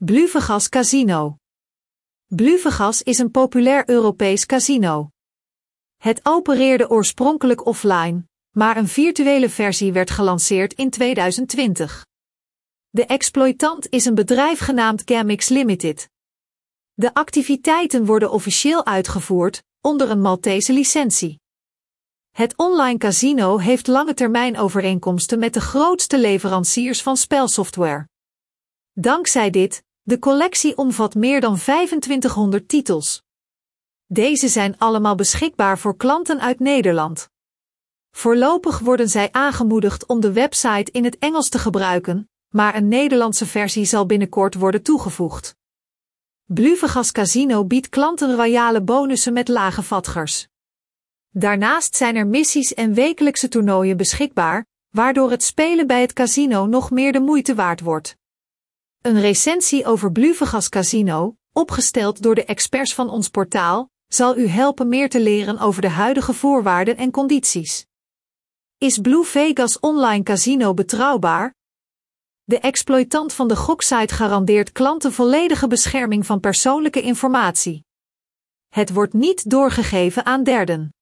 Bluvegas Casino. Bluvegas is een populair Europees casino. Het opereerde oorspronkelijk offline, maar een virtuele versie werd gelanceerd in 2020. De exploitant is een bedrijf genaamd Gamix Limited. De activiteiten worden officieel uitgevoerd onder een Maltese licentie. Het online casino heeft lange termijn overeenkomsten met de grootste leveranciers van spelsoftware. Dankzij dit, de collectie omvat meer dan 2500 titels. Deze zijn allemaal beschikbaar voor klanten uit Nederland. Voorlopig worden zij aangemoedigd om de website in het Engels te gebruiken, maar een Nederlandse versie zal binnenkort worden toegevoegd. Bluvegas Casino biedt klanten royale bonussen met lage vatgers. Daarnaast zijn er missies en wekelijkse toernooien beschikbaar, waardoor het spelen bij het casino nog meer de moeite waard wordt. Een recensie over Bluvegas Casino, opgesteld door de experts van ons portaal, zal u helpen meer te leren over de huidige voorwaarden en condities. Is Bluvegas Online Casino betrouwbaar? De exploitant van de goksite garandeert klanten volledige bescherming van persoonlijke informatie. Het wordt niet doorgegeven aan derden.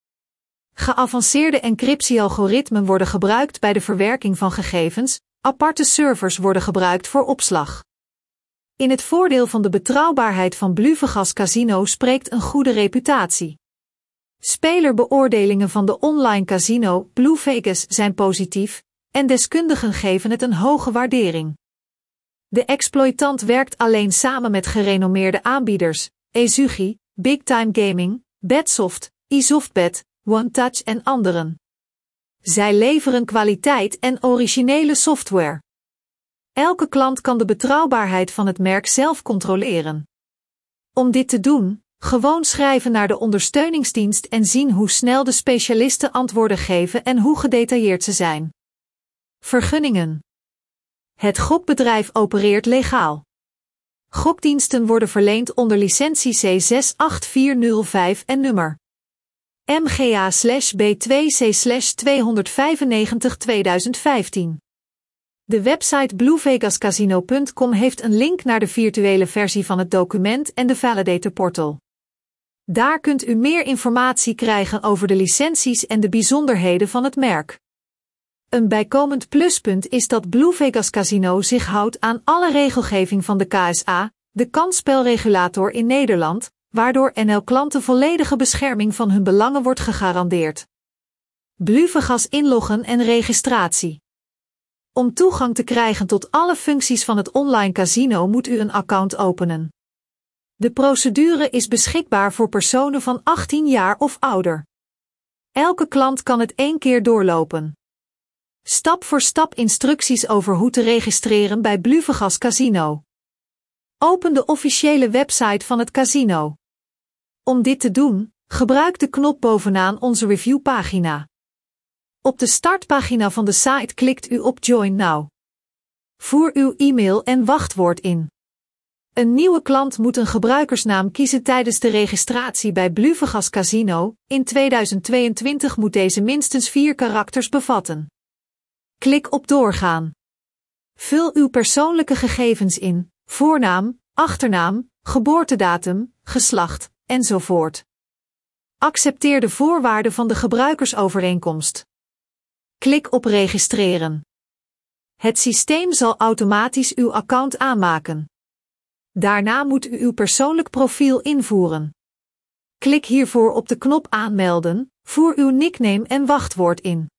Geavanceerde encryptiealgoritmen worden gebruikt bij de verwerking van gegevens, aparte servers worden gebruikt voor opslag. In het voordeel van de betrouwbaarheid van Bluvegas Casino spreekt een goede reputatie. Spelerbeoordelingen van de online casino Bluvegas zijn positief en deskundigen geven het een hoge waardering. De exploitant werkt alleen samen met gerenommeerde aanbieders, Ezugi, Big Time Gaming, Betsoft, iSoftBet, One Touch en anderen. Zij leveren kwaliteit en originele software. Elke klant kan de betrouwbaarheid van het merk zelf controleren. Om dit te doen, gewoon schrijven naar de ondersteuningsdienst en zien hoe snel de specialisten antwoorden geven en hoe gedetailleerd ze zijn. Vergunningen. Het gokbedrijf opereert legaal. Gokdiensten worden verleend onder licentie C68405 en nummer MGA/B2C/295/2015. De website bluvegascasino.com heeft een link naar de virtuele versie van het document en de validator portal. Daar kunt u meer informatie krijgen over de licenties en de bijzonderheden van het merk. Een bijkomend pluspunt is dat Bluvegas Casino zich houdt aan alle regelgeving van de KSA, de kansspelregulator in Nederland, waardoor NL-klanten volledige bescherming van hun belangen wordt gegarandeerd. Bluvegas inloggen en registratie. Om toegang te krijgen tot alle functies van het online casino moet u een account openen. De procedure is beschikbaar voor personen van 18 jaar of ouder. Elke klant kan het 1 keer doorlopen. Stap voor stap instructies over hoe te registreren bij Bluvegas Casino. Open de officiële website van het casino. Om dit te doen, gebruik de knop bovenaan onze reviewpagina. Op de startpagina van de site klikt u op Join Now. Voer uw e-mail en wachtwoord in. Een nieuwe klant moet een gebruikersnaam kiezen tijdens de registratie bij Bluvegas Casino. In 2022 moet deze minstens 4 karakters bevatten. Klik op Doorgaan. Vul uw persoonlijke gegevens in. Voornaam, achternaam, geboortedatum, geslacht, enzovoort. Accepteer de voorwaarden van de gebruikersovereenkomst. Klik op registreren. Het systeem zal automatisch uw account aanmaken. Daarna moet u uw persoonlijk profiel invoeren. Klik hiervoor op de knop aanmelden, voer uw nickname en wachtwoord in.